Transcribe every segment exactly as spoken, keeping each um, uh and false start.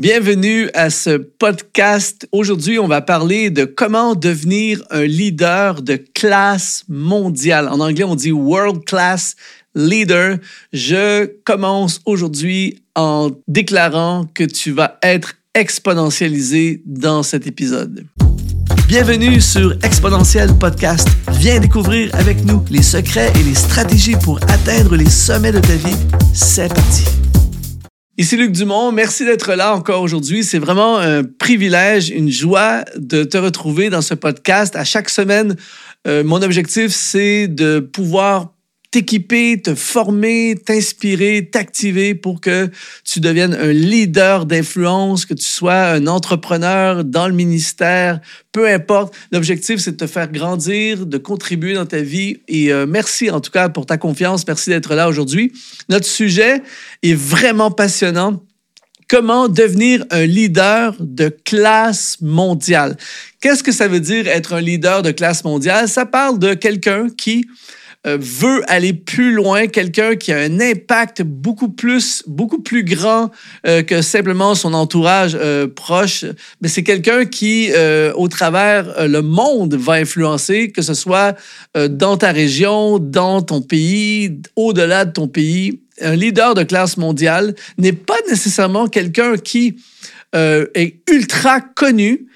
Bienvenue à ce podcast. Aujourd'hui, on va parler de comment devenir un leader de classe mondiale. En anglais, on dit « world class leader ». Je commence aujourd'hui en déclarant que tu vas être exponentialisé dans cet épisode. Bienvenue sur Exponentiel Podcast. Viens découvrir avec nous les secrets et les stratégies pour atteindre les sommets de ta vie. C'est parti! Ici Luc Dumont, merci d'être là encore aujourd'hui. C'est vraiment un privilège, une joie de te retrouver dans ce podcast. À chaque semaine, euh, mon objectif, c'est de pouvoir t'équiper, te former, t'inspirer, t'activer pour que tu deviennes un leader d'influence, que tu sois un entrepreneur dans le ministère, peu importe. L'objectif, c'est de te faire grandir, de contribuer dans ta vie. Et euh, merci en tout cas pour ta confiance. Merci d'être là aujourd'hui. Notre sujet est vraiment passionnant. Comment devenir un leader de classe mondiale? Qu'est-ce que ça veut dire être un leader de classe mondiale? Ça parle de quelqu'un qui veut aller plus loin, quelqu'un qui a un impact beaucoup plus, beaucoup plus grand euh, que simplement son entourage euh, proche. Mais c'est quelqu'un qui, euh, au travers euh, le monde, va influencer, que ce soit euh, dans ta région, dans ton pays, au-delà de ton pays. Un leader de classe mondiale n'est pas nécessairement quelqu'un qui euh, est ultra connu.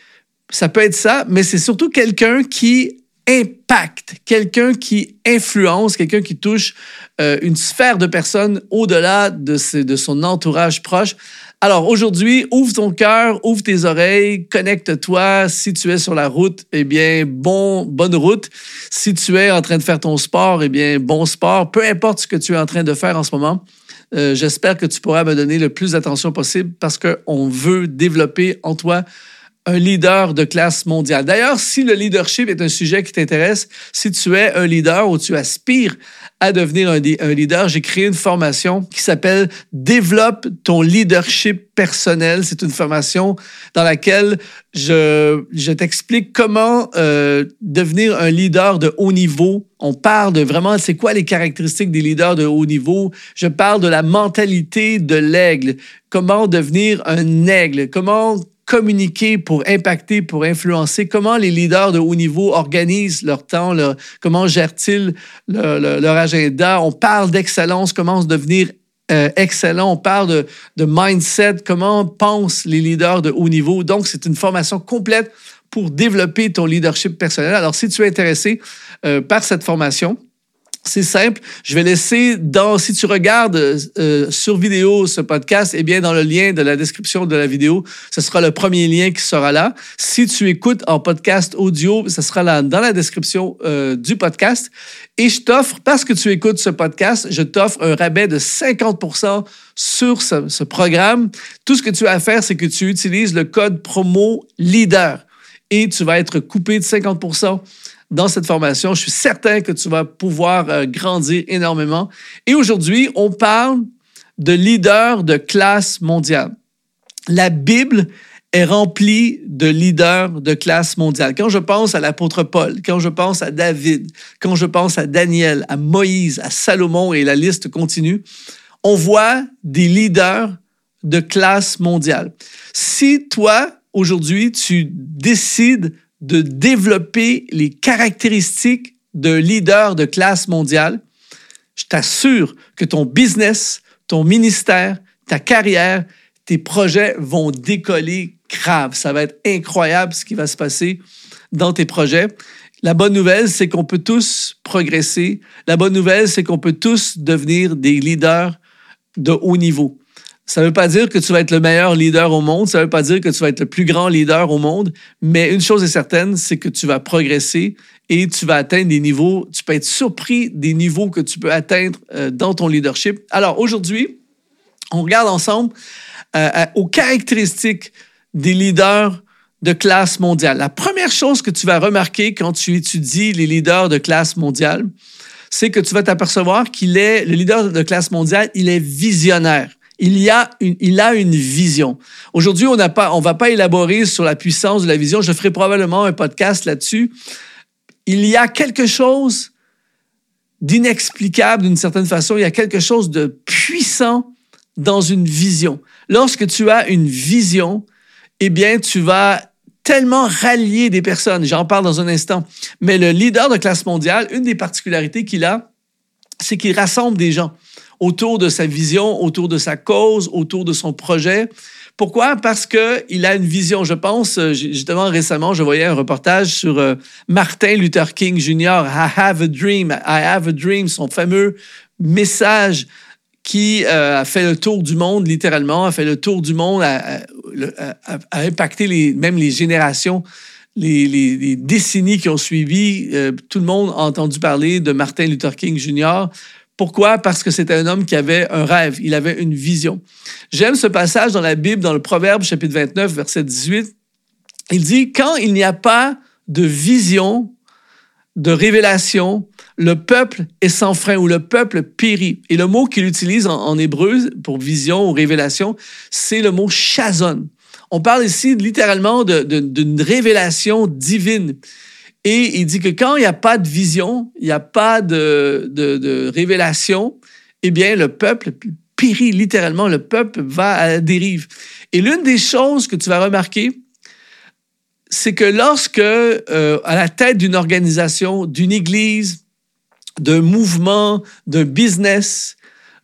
Ça peut être ça, mais c'est surtout quelqu'un qui impact, quelqu'un qui influence, quelqu'un qui touche euh, une sphère de personnes au-delà de, ses, de son entourage proche. Alors aujourd'hui, ouvre ton cœur, ouvre tes oreilles, connecte-toi. Si tu es sur la route, eh bien, bon, bonne route. Si tu es en train de faire ton sport, eh bien, bon sport. Peu importe ce que tu es en train de faire en ce moment, euh, j'espère que tu pourras me donner le plus d'attention possible parce qu'on veut développer en toi un leader de classe mondiale. D'ailleurs, si le leadership est un sujet qui t'intéresse, si tu es un leader ou tu aspires à devenir un, un leader, j'ai créé une formation qui s'appelle « Développe ton leadership personnel ». C'est une formation dans laquelle je, je t'explique comment euh, devenir un leader de haut niveau. On parle de vraiment, c'est quoi les caractéristiques des leaders de haut niveau? Je parle de la mentalité de l'aigle. Comment devenir un aigle? Comment communiquer pour impacter, pour influencer, comment les leaders de haut niveau organisent leur temps, leur, comment gèrent-ils leur, leur, leur agenda. On parle d'excellence, comment se devenir euh, excellent. On parle de, de mindset, comment pensent les leaders de haut niveau. Donc, c'est une formation complète pour développer ton leadership personnel. Alors, si tu es intéressé euh, par cette formation, c'est simple, je vais laisser dans, si tu regardes euh, sur vidéo ce podcast, eh bien dans le lien de la description de la vidéo, ce sera le premier lien qui sera là. Si tu écoutes en podcast audio, ce sera là dans la description euh, du podcast. Et je t'offre, parce que tu écoutes ce podcast, je t'offre un rabais de cinquante pour cent sur ce, ce programme. Tout ce que tu as à faire, c'est que tu utilises le code promo LEADER et tu vas être coupé de cinquante pour cent. Dans cette formation, je suis certain que tu vas pouvoir euh, grandir énormément. Et aujourd'hui, on parle de leaders de classe mondiale. La Bible est remplie de leaders de classe mondiale. Quand je pense à l'apôtre Paul, quand je pense à David, quand je pense à Daniel, à Moïse, à Salomon et la liste continue, on voit des leaders de classe mondiale. Si toi, aujourd'hui, tu décides de développer les caractéristiques d'un leader de classe mondiale, je t'assure que ton business, ton ministère, ta carrière, tes projets vont décoller grave. Ça va être incroyable ce qui va se passer dans tes projets. La bonne nouvelle, c'est qu'on peut tous progresser. La bonne nouvelle, c'est qu'on peut tous devenir des leaders de haut niveau. Ça ne veut pas dire que tu vas être le meilleur leader au monde, ça ne veut pas dire que tu vas être le plus grand leader au monde, mais une chose est certaine, c'est que tu vas progresser et tu vas atteindre des niveaux, tu peux être surpris des niveaux que tu peux atteindre euh, dans ton leadership. Alors aujourd'hui, on regarde ensemble euh, aux caractéristiques des leaders de classe mondiale. La première chose que tu vas remarquer quand tu étudies les leaders de classe mondiale, c'est que tu vas t'apercevoir qu'il est, le leader de classe mondiale, il est visionnaire. Il y a une, il a une vision. Aujourd'hui, on n'a pas, on va pas élaborer sur la puissance de la vision. Je ferai probablement un podcast là-dessus. Il y a quelque chose d'inexplicable d'une certaine façon. Il y a quelque chose de puissant dans une vision. Lorsque tu as une vision, eh bien, tu vas tellement rallier des personnes. J'en parle dans un instant. Mais le leader de classe mondiale, une des particularités qu'il a, c'est qu'il rassemble des gens autour de sa vision, autour de sa cause, autour de son projet. Pourquoi? Parce qu'il a une vision. Je pense, justement, récemment, je voyais un reportage sur euh, Martin Luther King junior, I have a dream, I have a dream, son fameux message qui euh, a fait le tour du monde, littéralement, a fait le tour du monde, a, a, a, a impacté les, même les générations, les, les, les décennies qui ont suivi. Euh, tout le monde a entendu parler de Martin Luther King junior Pourquoi? Parce que c'était un homme qui avait un rêve, il avait une vision. J'aime ce passage dans la Bible, dans le Proverbe, chapitre vingt-neuf, verset dix-huit. Il dit « Quand il n'y a pas de vision, de révélation, le peuple est sans frein ou le peuple périt. » Et le mot qu'il utilise en, en hébreu pour vision ou révélation, c'est le mot « chazon ». On parle ici littéralement de, de, d'une révélation divine. Et il dit que quand il n'y a pas de vision, il n'y a pas de, de, de révélation, eh bien, le peuple périt littéralement, le peuple va à la dérive. Et l'une des choses que tu vas remarquer, c'est que lorsque, euh, à la tête d'une organisation, d'une église, d'un mouvement, d'un business,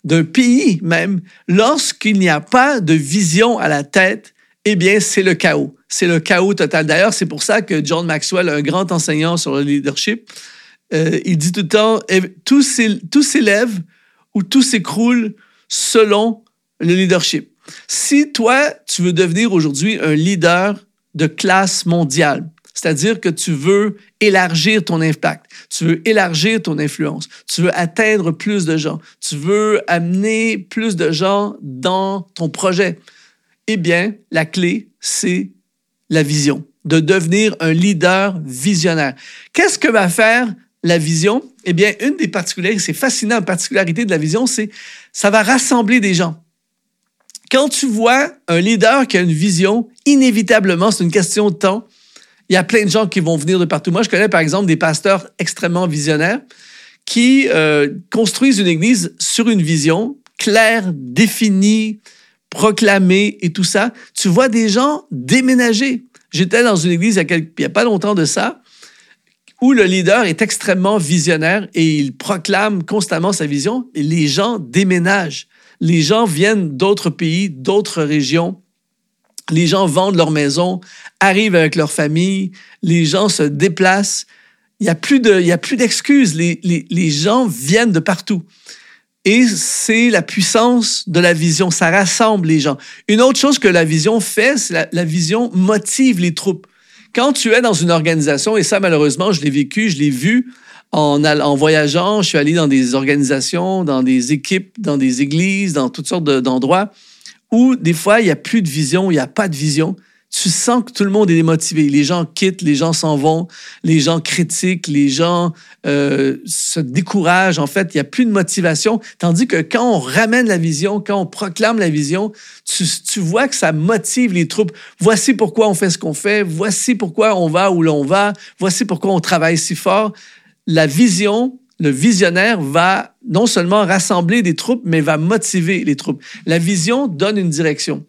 d'un pays même, lorsqu'il n'y a pas de vision à la tête, eh bien, c'est le chaos. C'est le chaos total. D'ailleurs, c'est pour ça que John Maxwell, un grand enseignant sur le leadership, euh, il dit tout le temps, tout s'élève ou tout s'écroule selon le leadership. Si toi, tu veux devenir aujourd'hui un leader de classe mondiale, c'est-à-dire que tu veux élargir ton impact, tu veux élargir ton influence, tu veux atteindre plus de gens, tu veux amener plus de gens dans ton projet, eh bien, la clé, c'est la vision, de devenir un leader visionnaire. Qu'est-ce que va faire la vision? Eh bien, une des particularités, c'est fascinant, une particularité de la vision, c'est ça va rassembler des gens. Quand tu vois un leader qui a une vision, inévitablement, c'est une question de temps, il y a plein de gens qui vont venir de partout. Moi, je connais par exemple des pasteurs extrêmement visionnaires qui euh, construisent une église sur une vision claire, définie, proclamer et tout ça, tu vois des gens déménager. J'étais dans une église il y a, quelques, il y a pas longtemps de ça, où le leader est extrêmement visionnaire et il proclame constamment sa vision, et les gens déménagent. Les gens viennent d'autres pays, d'autres régions. Les gens vendent leur maison, arrivent avec leur famille, les gens se déplacent. Il n'y a plus de, il y a plus d'excuses. Les, les, les gens viennent de partout. Et c'est la puissance de la vision, ça rassemble les gens. Une autre chose que la vision fait, c'est la, la vision motive les troupes. Quand tu es dans une organisation, et ça malheureusement, je l'ai vécu, je l'ai vu en, en voyageant, je suis allé dans des organisations, dans des équipes, dans des églises, dans toutes sortes de, d'endroits, où des fois, il n'y a plus de vision, il n'y a pas de vision. Tu sens que tout le monde est démotivé. Les gens quittent, les gens s'en vont, les gens critiquent, les gens euh, se découragent. En fait, il n'y a plus de motivation. Tandis que quand on ramène la vision, quand on proclame la vision, tu, tu vois que ça motive les troupes. Voici pourquoi on fait ce qu'on fait. Voici pourquoi on va où l'on va. Voici pourquoi on travaille si fort. La vision, le visionnaire va non seulement rassembler des troupes, mais va motiver les troupes. La vision donne une direction.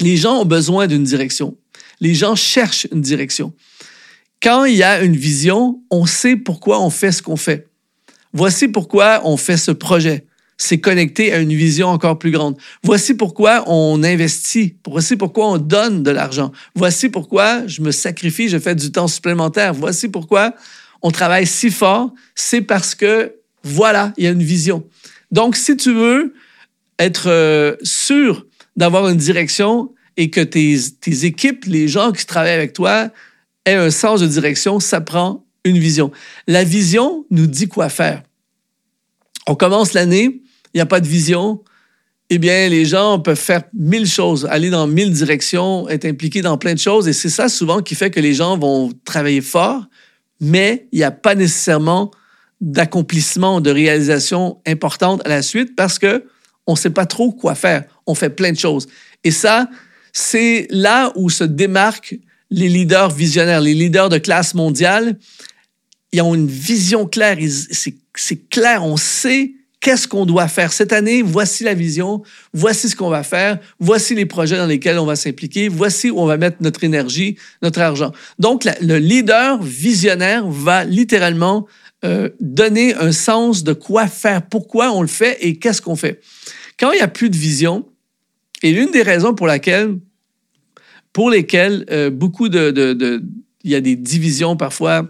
Les gens ont besoin d'une direction. Les gens cherchent une direction. Quand il y a une vision, on sait pourquoi on fait ce qu'on fait. Voici pourquoi on fait ce projet. C'est connecté à une vision encore plus grande. Voici pourquoi on investit. Voici pourquoi on donne de l'argent. Voici pourquoi je me sacrifie, je fais du temps supplémentaire. Voici pourquoi on travaille si fort. C'est parce que, voilà, il y a une vision. Donc, si tu veux être sûr d'avoir une direction et que tes, tes équipes, les gens qui travaillent avec toi, aient un sens de direction, ça prend une vision. La vision nous dit quoi faire. On commence l'année, il n'y a pas de vision, eh bien, les gens peuvent faire mille choses, aller dans mille directions, être impliqués dans plein de choses, et c'est ça souvent qui fait que les gens vont travailler fort, mais il n'y a pas nécessairement d'accomplissement, de réalisation importante à la suite parce que on ne sait pas trop quoi faire. On fait plein de choses. Et ça, c'est là où se démarquent les leaders visionnaires, les leaders de classe mondiale. Ils ont une vision claire. Ils, c'est, c'est clair, on sait Qu'est-ce qu'on doit faire cette année? Voici la vision, voici ce qu'on va faire, voici les projets dans lesquels on va s'impliquer, voici où on va mettre notre énergie, notre argent. Donc, la, le leader visionnaire va littéralement euh, donner un sens de quoi faire, pourquoi on le fait et qu'est-ce qu'on fait. Quand il n'y a plus de vision, et l'une des raisons pour laquelle, pour lesquelles euh, beaucoup de, de, de, il y a des divisions parfois,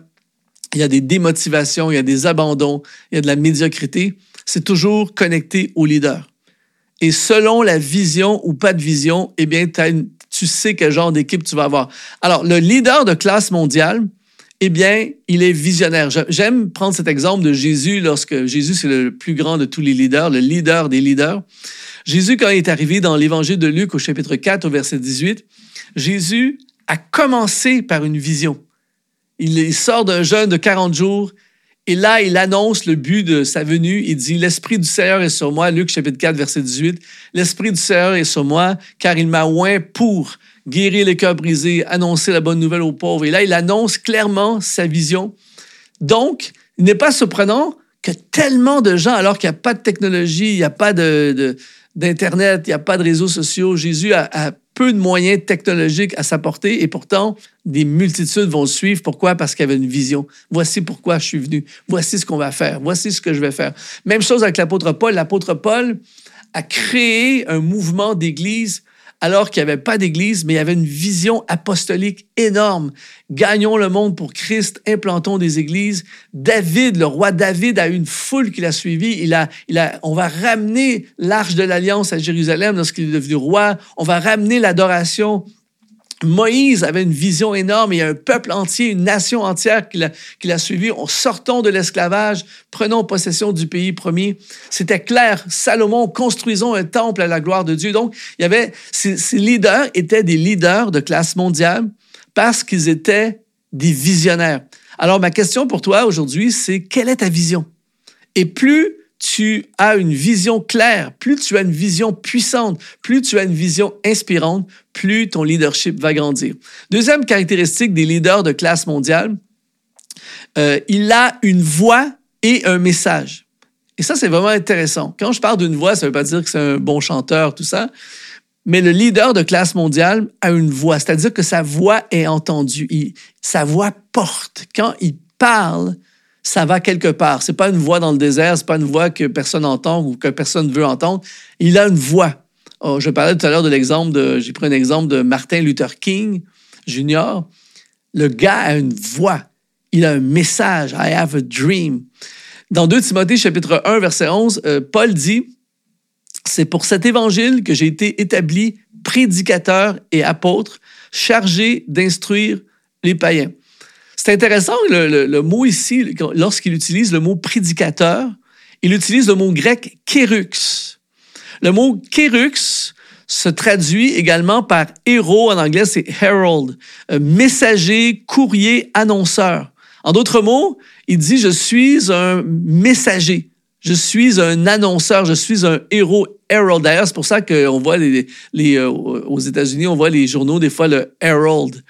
il y a des démotivations, il y a des abandons, il y a de la médiocrité, c'est toujours connecté au leader. Et selon la vision ou pas de vision, eh bien, une, tu sais quel genre d'équipe tu vas avoir. Alors, le leader de classe mondiale, eh bien, il est visionnaire. J'aime prendre cet exemple de Jésus lorsque Jésus, c'est le plus grand de tous les leaders, le leader des leaders. Jésus, quand il est arrivé dans l'Évangile de Luc au chapitre quatre, au verset dix-huit, Jésus a commencé par une vision. Il sort d'un jeûne de quarante jours. Et là, il annonce le but de sa venue. Il dit « L'Esprit du Seigneur est sur moi », Luc chapitre quatre, verset dix-huit. « L'Esprit du Seigneur est sur moi, car il m'a oint pour guérir les cœurs brisés, annoncer la bonne nouvelle aux pauvres. » Et là, il annonce clairement sa vision. Donc, il n'est pas surprenant que tellement de gens, alors qu'il n'y a pas de technologie, il n'y a pas de, de, d'Internet, il n'y a pas de réseaux sociaux, Jésus a, a peu de moyens technologiques à sa portée et pourtant, des multitudes vont le suivre. Pourquoi? Parce qu'il y avait une vision. Voici pourquoi je suis venu. Voici ce qu'on va faire. Voici ce que je vais faire. Même chose avec l'apôtre Paul. L'apôtre Paul a créé un mouvement d'église alors qu'il n'y avait pas d'église, mais il y avait une vision apostolique énorme. Gagnons le monde pour Christ, implantons des églises. David, le roi David, a eu une foule qui l'a suivi. Il a, il a, on va ramener l'arche de l'Alliance à Jérusalem lorsqu'il est devenu roi. On va ramener l'adoration. Moïse avait une vision énorme. Il y a un peuple entier, une nation entière qui l'a, qui l'a suivi. On sortons de l'esclavage, prenons possession du pays promis. C'était clair. Salomon, construisons un temple à la gloire de Dieu. Donc, il y avait, ces, ces leaders étaient des leaders de classe mondiale parce qu'ils étaient des visionnaires. Alors, ma question pour toi aujourd'hui, c'est quelle est ta vision? Et plus tu as une vision claire, plus tu as une vision puissante, plus tu as une vision inspirante, plus ton leadership va grandir. Deuxième caractéristique des leaders de classe mondiale, euh, il a une voix et un message. Et ça, c'est vraiment intéressant. Quand je parle d'une voix, ça ne veut pas dire que c'est un bon chanteur, tout ça, mais le leader de classe mondiale a une voix, c'est-à-dire que sa voix est entendue, il, sa voix porte. Quand il parle, ça va quelque part. C'est pas une voix dans le désert, c'est pas une voix que personne entend ou que personne veut entendre. Il a une voix. Oh, je parlais tout à l'heure de l'exemple de, j'ai pris un exemple de Martin Luther King Junior Le gars a une voix. Il a un message. I have a dream. Dans deux Timothée, chapitre un, verset onze, Paul dit, c'est pour cet évangile que j'ai été établi prédicateur et apôtre, chargé d'instruire les païens. C'est intéressant, le, le, le mot ici, lorsqu'il utilise le mot prédicateur, il utilise le mot grec kérux. Le mot kérux se traduit également par héros, en anglais c'est herald, euh, messager, courrier, annonceur. En d'autres mots, il dit je suis un messager, je suis un annonceur, je suis un héros, herald. D'ailleurs, c'est pour ça qu'on voit les, les, euh, aux États-Unis, on voit les journaux des fois le herald.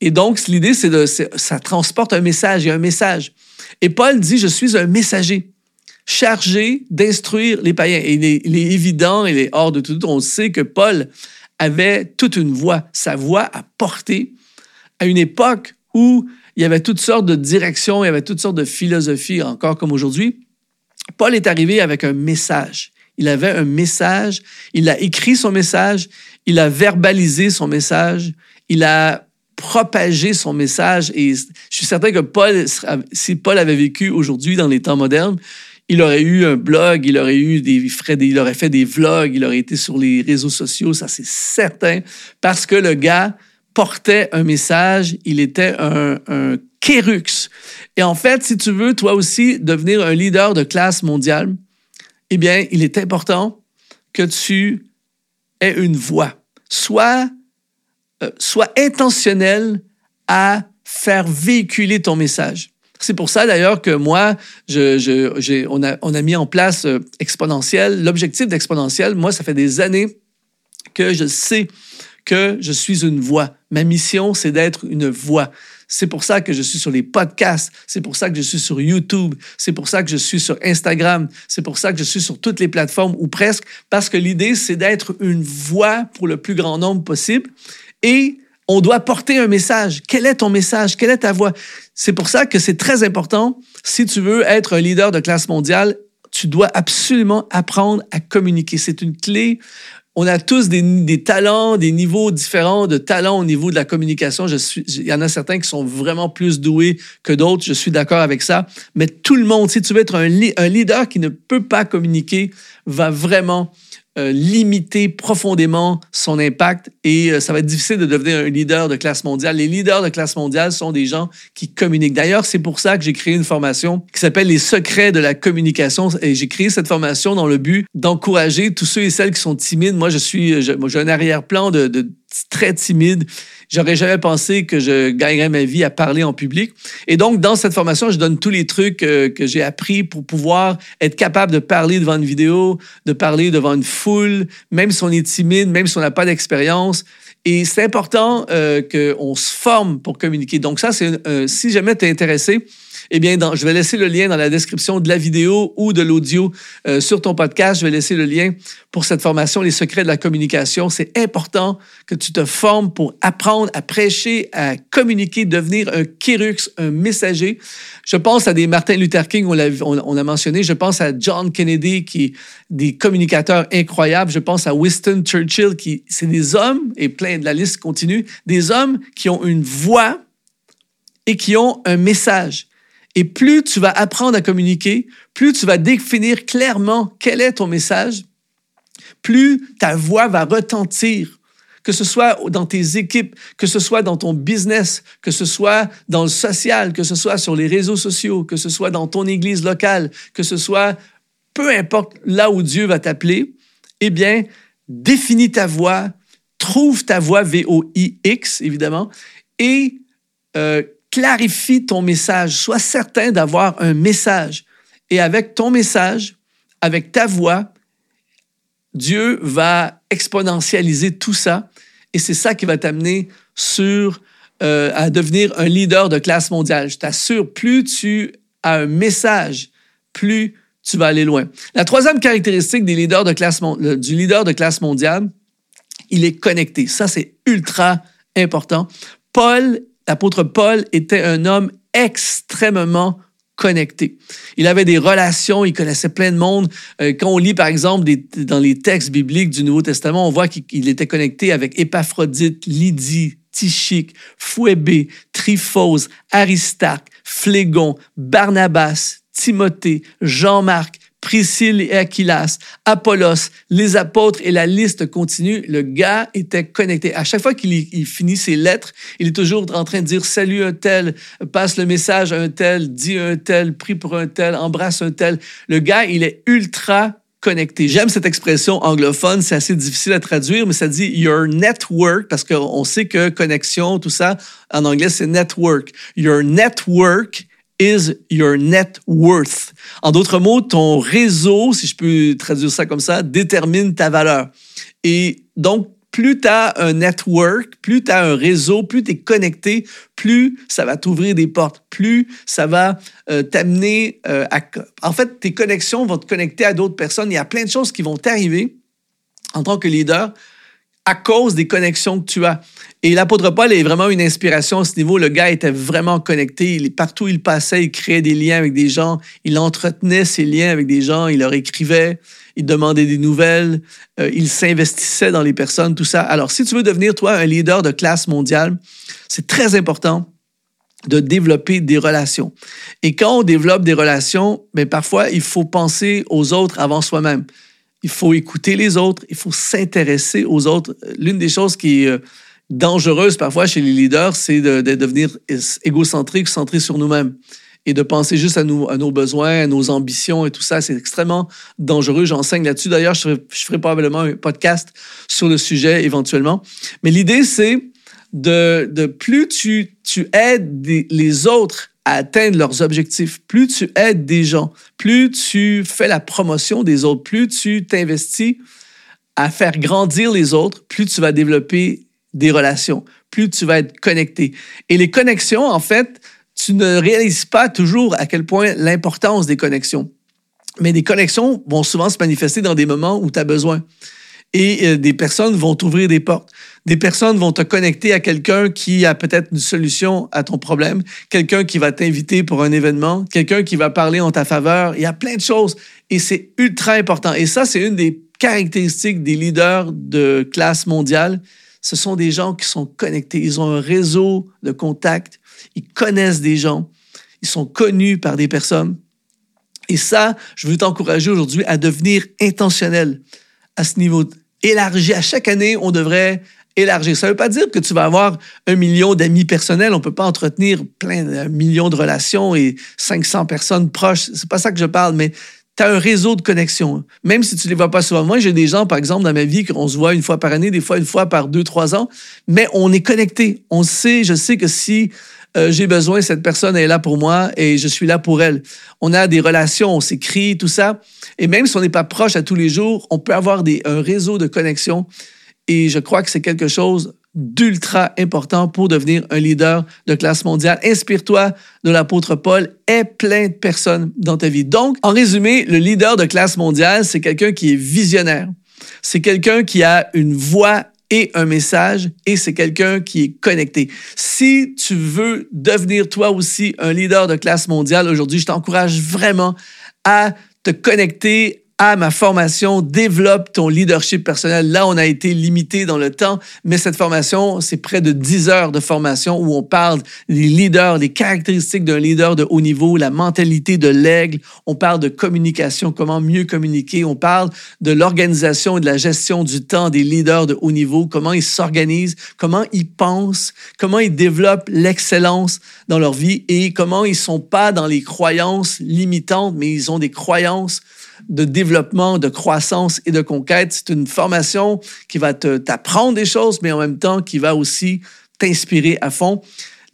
Et donc, l'idée, c'est de c'est, ça transporte un message, il y a un message. Et Paul dit, je suis un messager chargé d'instruire les païens. Et il est, il est évident, il est hors de tout doute, on sait que Paul avait toute une voix. Sa voix a porté à une époque où il y avait toutes sortes de directions, il y avait toutes sortes de philosophies, encore comme aujourd'hui. Paul est arrivé avec un message. Il avait un message, il a écrit son message, il a verbalisé son message, il a propager son message. Et je suis certain que Paul, si Paul avait vécu aujourd'hui dans les temps modernes, il aurait eu un blog, il aurait eu des, il aurait fait des vlogs, il aurait été sur les réseaux sociaux, ça c'est certain, parce que le gars portait un message, il était un, un kérux. Et en fait, si tu veux, toi aussi, devenir un leader de classe mondiale, eh bien, il est important que tu aies une voix. Soit Sois intentionnel à faire véhiculer ton message. C'est pour ça d'ailleurs que moi, je, je, j'ai, on, a, on a mis en place euh, Exponentiel. L'objectif d'Exponentiel, moi, ça fait des années que je sais que je suis une voix. Ma mission, c'est d'être une voix. C'est pour ça que je suis sur les podcasts, c'est pour ça que je suis sur YouTube, c'est pour ça que je suis sur Instagram, c'est pour ça que je suis sur toutes les plateformes ou presque, parce que l'idée, c'est d'être une voix pour le plus grand nombre possible et on doit porter un message. Quel est ton message? Quelle est ta voix? C'est pour ça que c'est très important, si tu veux être un leader de classe mondiale, tu dois absolument apprendre à communiquer. C'est une clé. On a tous des, des talents, des niveaux différents de talents au niveau de la communication. Je suis, il y en a certains qui sont vraiment plus doués que d'autres. Je suis d'accord avec ça. Mais tout le monde, si tu veux être un, un leader qui ne peut pas communiquer, va vraiment euh, limiter profondément son impact et euh, ça va être difficile de devenir un leader de classe mondiale. Les leaders de classe mondiale sont des gens qui communiquent. D'ailleurs, c'est pour ça que j'ai créé une formation qui s'appelle « Les secrets de la communication » et j'ai créé cette formation dans le but d'encourager tous ceux et celles qui sont timides. Moi, je suis, je, moi, j'ai un arrière-plan de, de très timide. J'aurais jamais pensé que je gagnerais ma vie à parler en public. Et donc, dans cette formation, je donne tous les trucs euh, que j'ai appris pour pouvoir être capable de parler devant une vidéo, de parler devant une foule, même si on est timide, même si on n'a pas d'expérience. Et c'est important euh, qu'on se forme pour communiquer. Donc ça, c'est euh, si jamais tu es intéressé, eh bien, dans, je vais laisser le lien dans la description de la vidéo ou de l'audio euh, sur ton podcast. Je vais laisser le lien pour cette formation, Les secrets de la communication. C'est important que tu te formes pour apprendre à prêcher, à communiquer, devenir un kérux, un messager. Je pense à des Martin Luther King, on l'a, on, on a mentionné. Je pense à John Kennedy, qui est des communicateurs incroyables. Je pense à Winston Churchill, qui c'est des hommes, et plein de la liste continue, des hommes qui ont une voix et qui ont un message. Et plus tu vas apprendre à communiquer, plus tu vas définir clairement quel est ton message, plus ta voix va retentir, que ce soit dans tes équipes, que ce soit dans ton business, que ce soit dans le social, que ce soit sur les réseaux sociaux, que ce soit dans ton église locale, que ce soit, peu importe là où Dieu va t'appeler, eh bien, définis ta voix, trouve ta voix, V O I X, évidemment, et... Euh, clarifie ton message, sois certain d'avoir un message. Et avec ton message, avec ta voix, Dieu va exponentialiser tout ça et c'est ça qui va t'amener sur, euh, à devenir un leader de classe mondiale. Je t'assure, plus tu as un message, plus tu vas aller loin. La troisième caractéristique des leaders de classe, du leader de classe mondiale, il est connecté. Ça, c'est ultra important. Paul L'apôtre Paul était un homme extrêmement connecté. Il avait des relations, il connaissait plein de monde. Quand on lit, par exemple, des, dans les textes bibliques du Nouveau Testament, on voit qu'il était connecté avec Épaphrodite, Lydie, Tychique, Phoébé, Tryphose, Aristarque, Phlégon, Barnabas, Timothée, Jean-Marc, Priscille et Aquilas, Apollos, les apôtres et la liste continue. Le gars était connecté. À chaque fois qu'il il finit ses lettres, il est toujours en train de dire « Salut un tel, passe le message à un tel, dis un tel, prie pour un tel, embrasse un tel ». Le gars, il est ultra connecté. J'aime cette expression anglophone, c'est assez difficile à traduire, mais ça dit « your network » parce qu'on sait que connexion, tout ça, en anglais, c'est « network ».« Your network » is your net worth. En d'autres mots, ton réseau, si je peux traduire ça comme ça, détermine ta valeur. Et donc, plus tu as un network, plus tu as un réseau, plus tu es connecté, plus ça va t'ouvrir des portes, plus ça va euh, t'amener euh, à... En fait, tes connexions vont te connecter à d'autres personnes. Il y a plein de choses qui vont t'arriver en tant que leader à cause des connexions que tu as. Et l'apôtre Paul est vraiment une inspiration à ce niveau. Le gars était vraiment connecté. Il, partout où il passait, il créait des liens avec des gens. Il entretenait ses liens avec des gens. Il leur écrivait. Il demandait des nouvelles. Euh, il s'investissait dans les personnes, tout ça. Alors, si tu veux devenir, toi, un leader de classe mondiale, c'est très important de développer des relations. Et quand on développe des relations, bien, parfois, il faut penser aux autres avant soi-même. Il faut écouter les autres, il faut s'intéresser aux autres. L'une des choses qui est dangereuse parfois chez les leaders, c'est de, de devenir égocentrique, centré sur nous-mêmes et de penser juste à, nous, à nos besoins, à nos ambitions et tout ça. C'est extrêmement dangereux. J'enseigne là-dessus. D'ailleurs, je ferai, je ferai probablement un podcast sur le sujet éventuellement. Mais l'idée, c'est de, de plus tu, tu aides des, les autres à atteindre leurs objectifs. Plus tu aides des gens, plus tu fais la promotion des autres, plus tu t'investis à faire grandir les autres, plus tu vas développer des relations, plus tu vas être connecté. Et les connexions, en fait, tu ne réalises pas toujours à quel point l'importance des connexions. Mais des connexions vont souvent se manifester dans des moments où tu as besoin. Et euh, des personnes vont t'ouvrir des portes. Des personnes vont te connecter à quelqu'un qui a peut-être une solution à ton problème, quelqu'un qui va t'inviter pour un événement, quelqu'un qui va parler en ta faveur. Il y a plein de choses et c'est ultra important. Et ça, c'est une des caractéristiques des leaders de classe mondiale. Ce sont des gens qui sont connectés. Ils ont un réseau de contacts. Ils connaissent des gens. Ils sont connus par des personnes. Et ça, je veux t'encourager aujourd'hui à devenir intentionnel à ce niveau. Élargir. À chaque année, on devrait élargir. Ça ne veut pas dire que tu vas avoir un million d'amis personnels. On ne peut pas entretenir plein de millions de relations et cinq cents personnes proches. C'est pas ça que je parle, mais tu as un réseau de connexions, même si tu les vois pas souvent. Moi, j'ai des gens, par exemple, dans ma vie, qu'on se voit une fois par année, des fois une fois par deux, trois ans, mais on est connectés. On sait, je sais que si euh, j'ai besoin, cette personne est là pour moi et je suis là pour elle. On a des relations, on s'écrit, tout ça. Et même si on n'est pas proche à tous les jours, on peut avoir des, un réseau de connexions. Et je crois que c'est quelque chose d'ultra important pour devenir un leader de classe mondiale. Inspire-toi de l'apôtre Paul, aie plein de personnes dans ta vie. Donc, en résumé, le leader de classe mondiale, c'est quelqu'un qui est visionnaire. C'est quelqu'un qui a une voix et un message, et c'est quelqu'un qui est connecté. Si tu veux devenir toi aussi un leader de classe mondiale aujourd'hui, je t'encourage vraiment à te connecter à ma formation « Développe ton leadership personnel ». Là, on a été limité dans le temps, mais cette formation, c'est près de dix heures de formation où on parle des leaders, des caractéristiques d'un leader de haut niveau, la mentalité de l'aigle, on parle de communication, comment mieux communiquer, on parle de l'organisation et de la gestion du temps des leaders de haut niveau, comment ils s'organisent, comment ils pensent, comment ils développent l'excellence dans leur vie et comment ils ne sont pas dans les croyances limitantes, mais ils ont des croyances de développement, de croissance et de conquête. C'est une formation qui va te, t'apprendre des choses, mais en même temps qui va aussi t'inspirer à fond.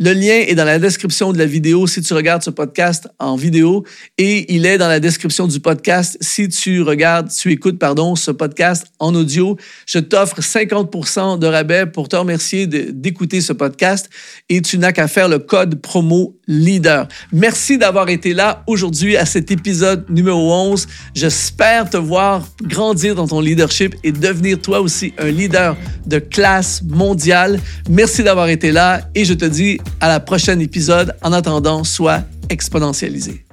Le lien est dans la description de la vidéo si tu regardes ce podcast en vidéo et il est dans la description du podcast si tu regardes, tu écoutes, pardon, ce podcast en audio. Je t'offre cinquante pour cent de rabais pour te remercier de, d'écouter ce podcast et tu n'as qu'à faire le code promo LEADER. Merci d'avoir été là aujourd'hui à cet épisode numéro onze. J'espère te voir grandir dans ton leadership et devenir toi aussi un leader de classe mondiale. Merci d'avoir été là et je te dis à la prochaine épisode. En attendant, sois exponentialisé.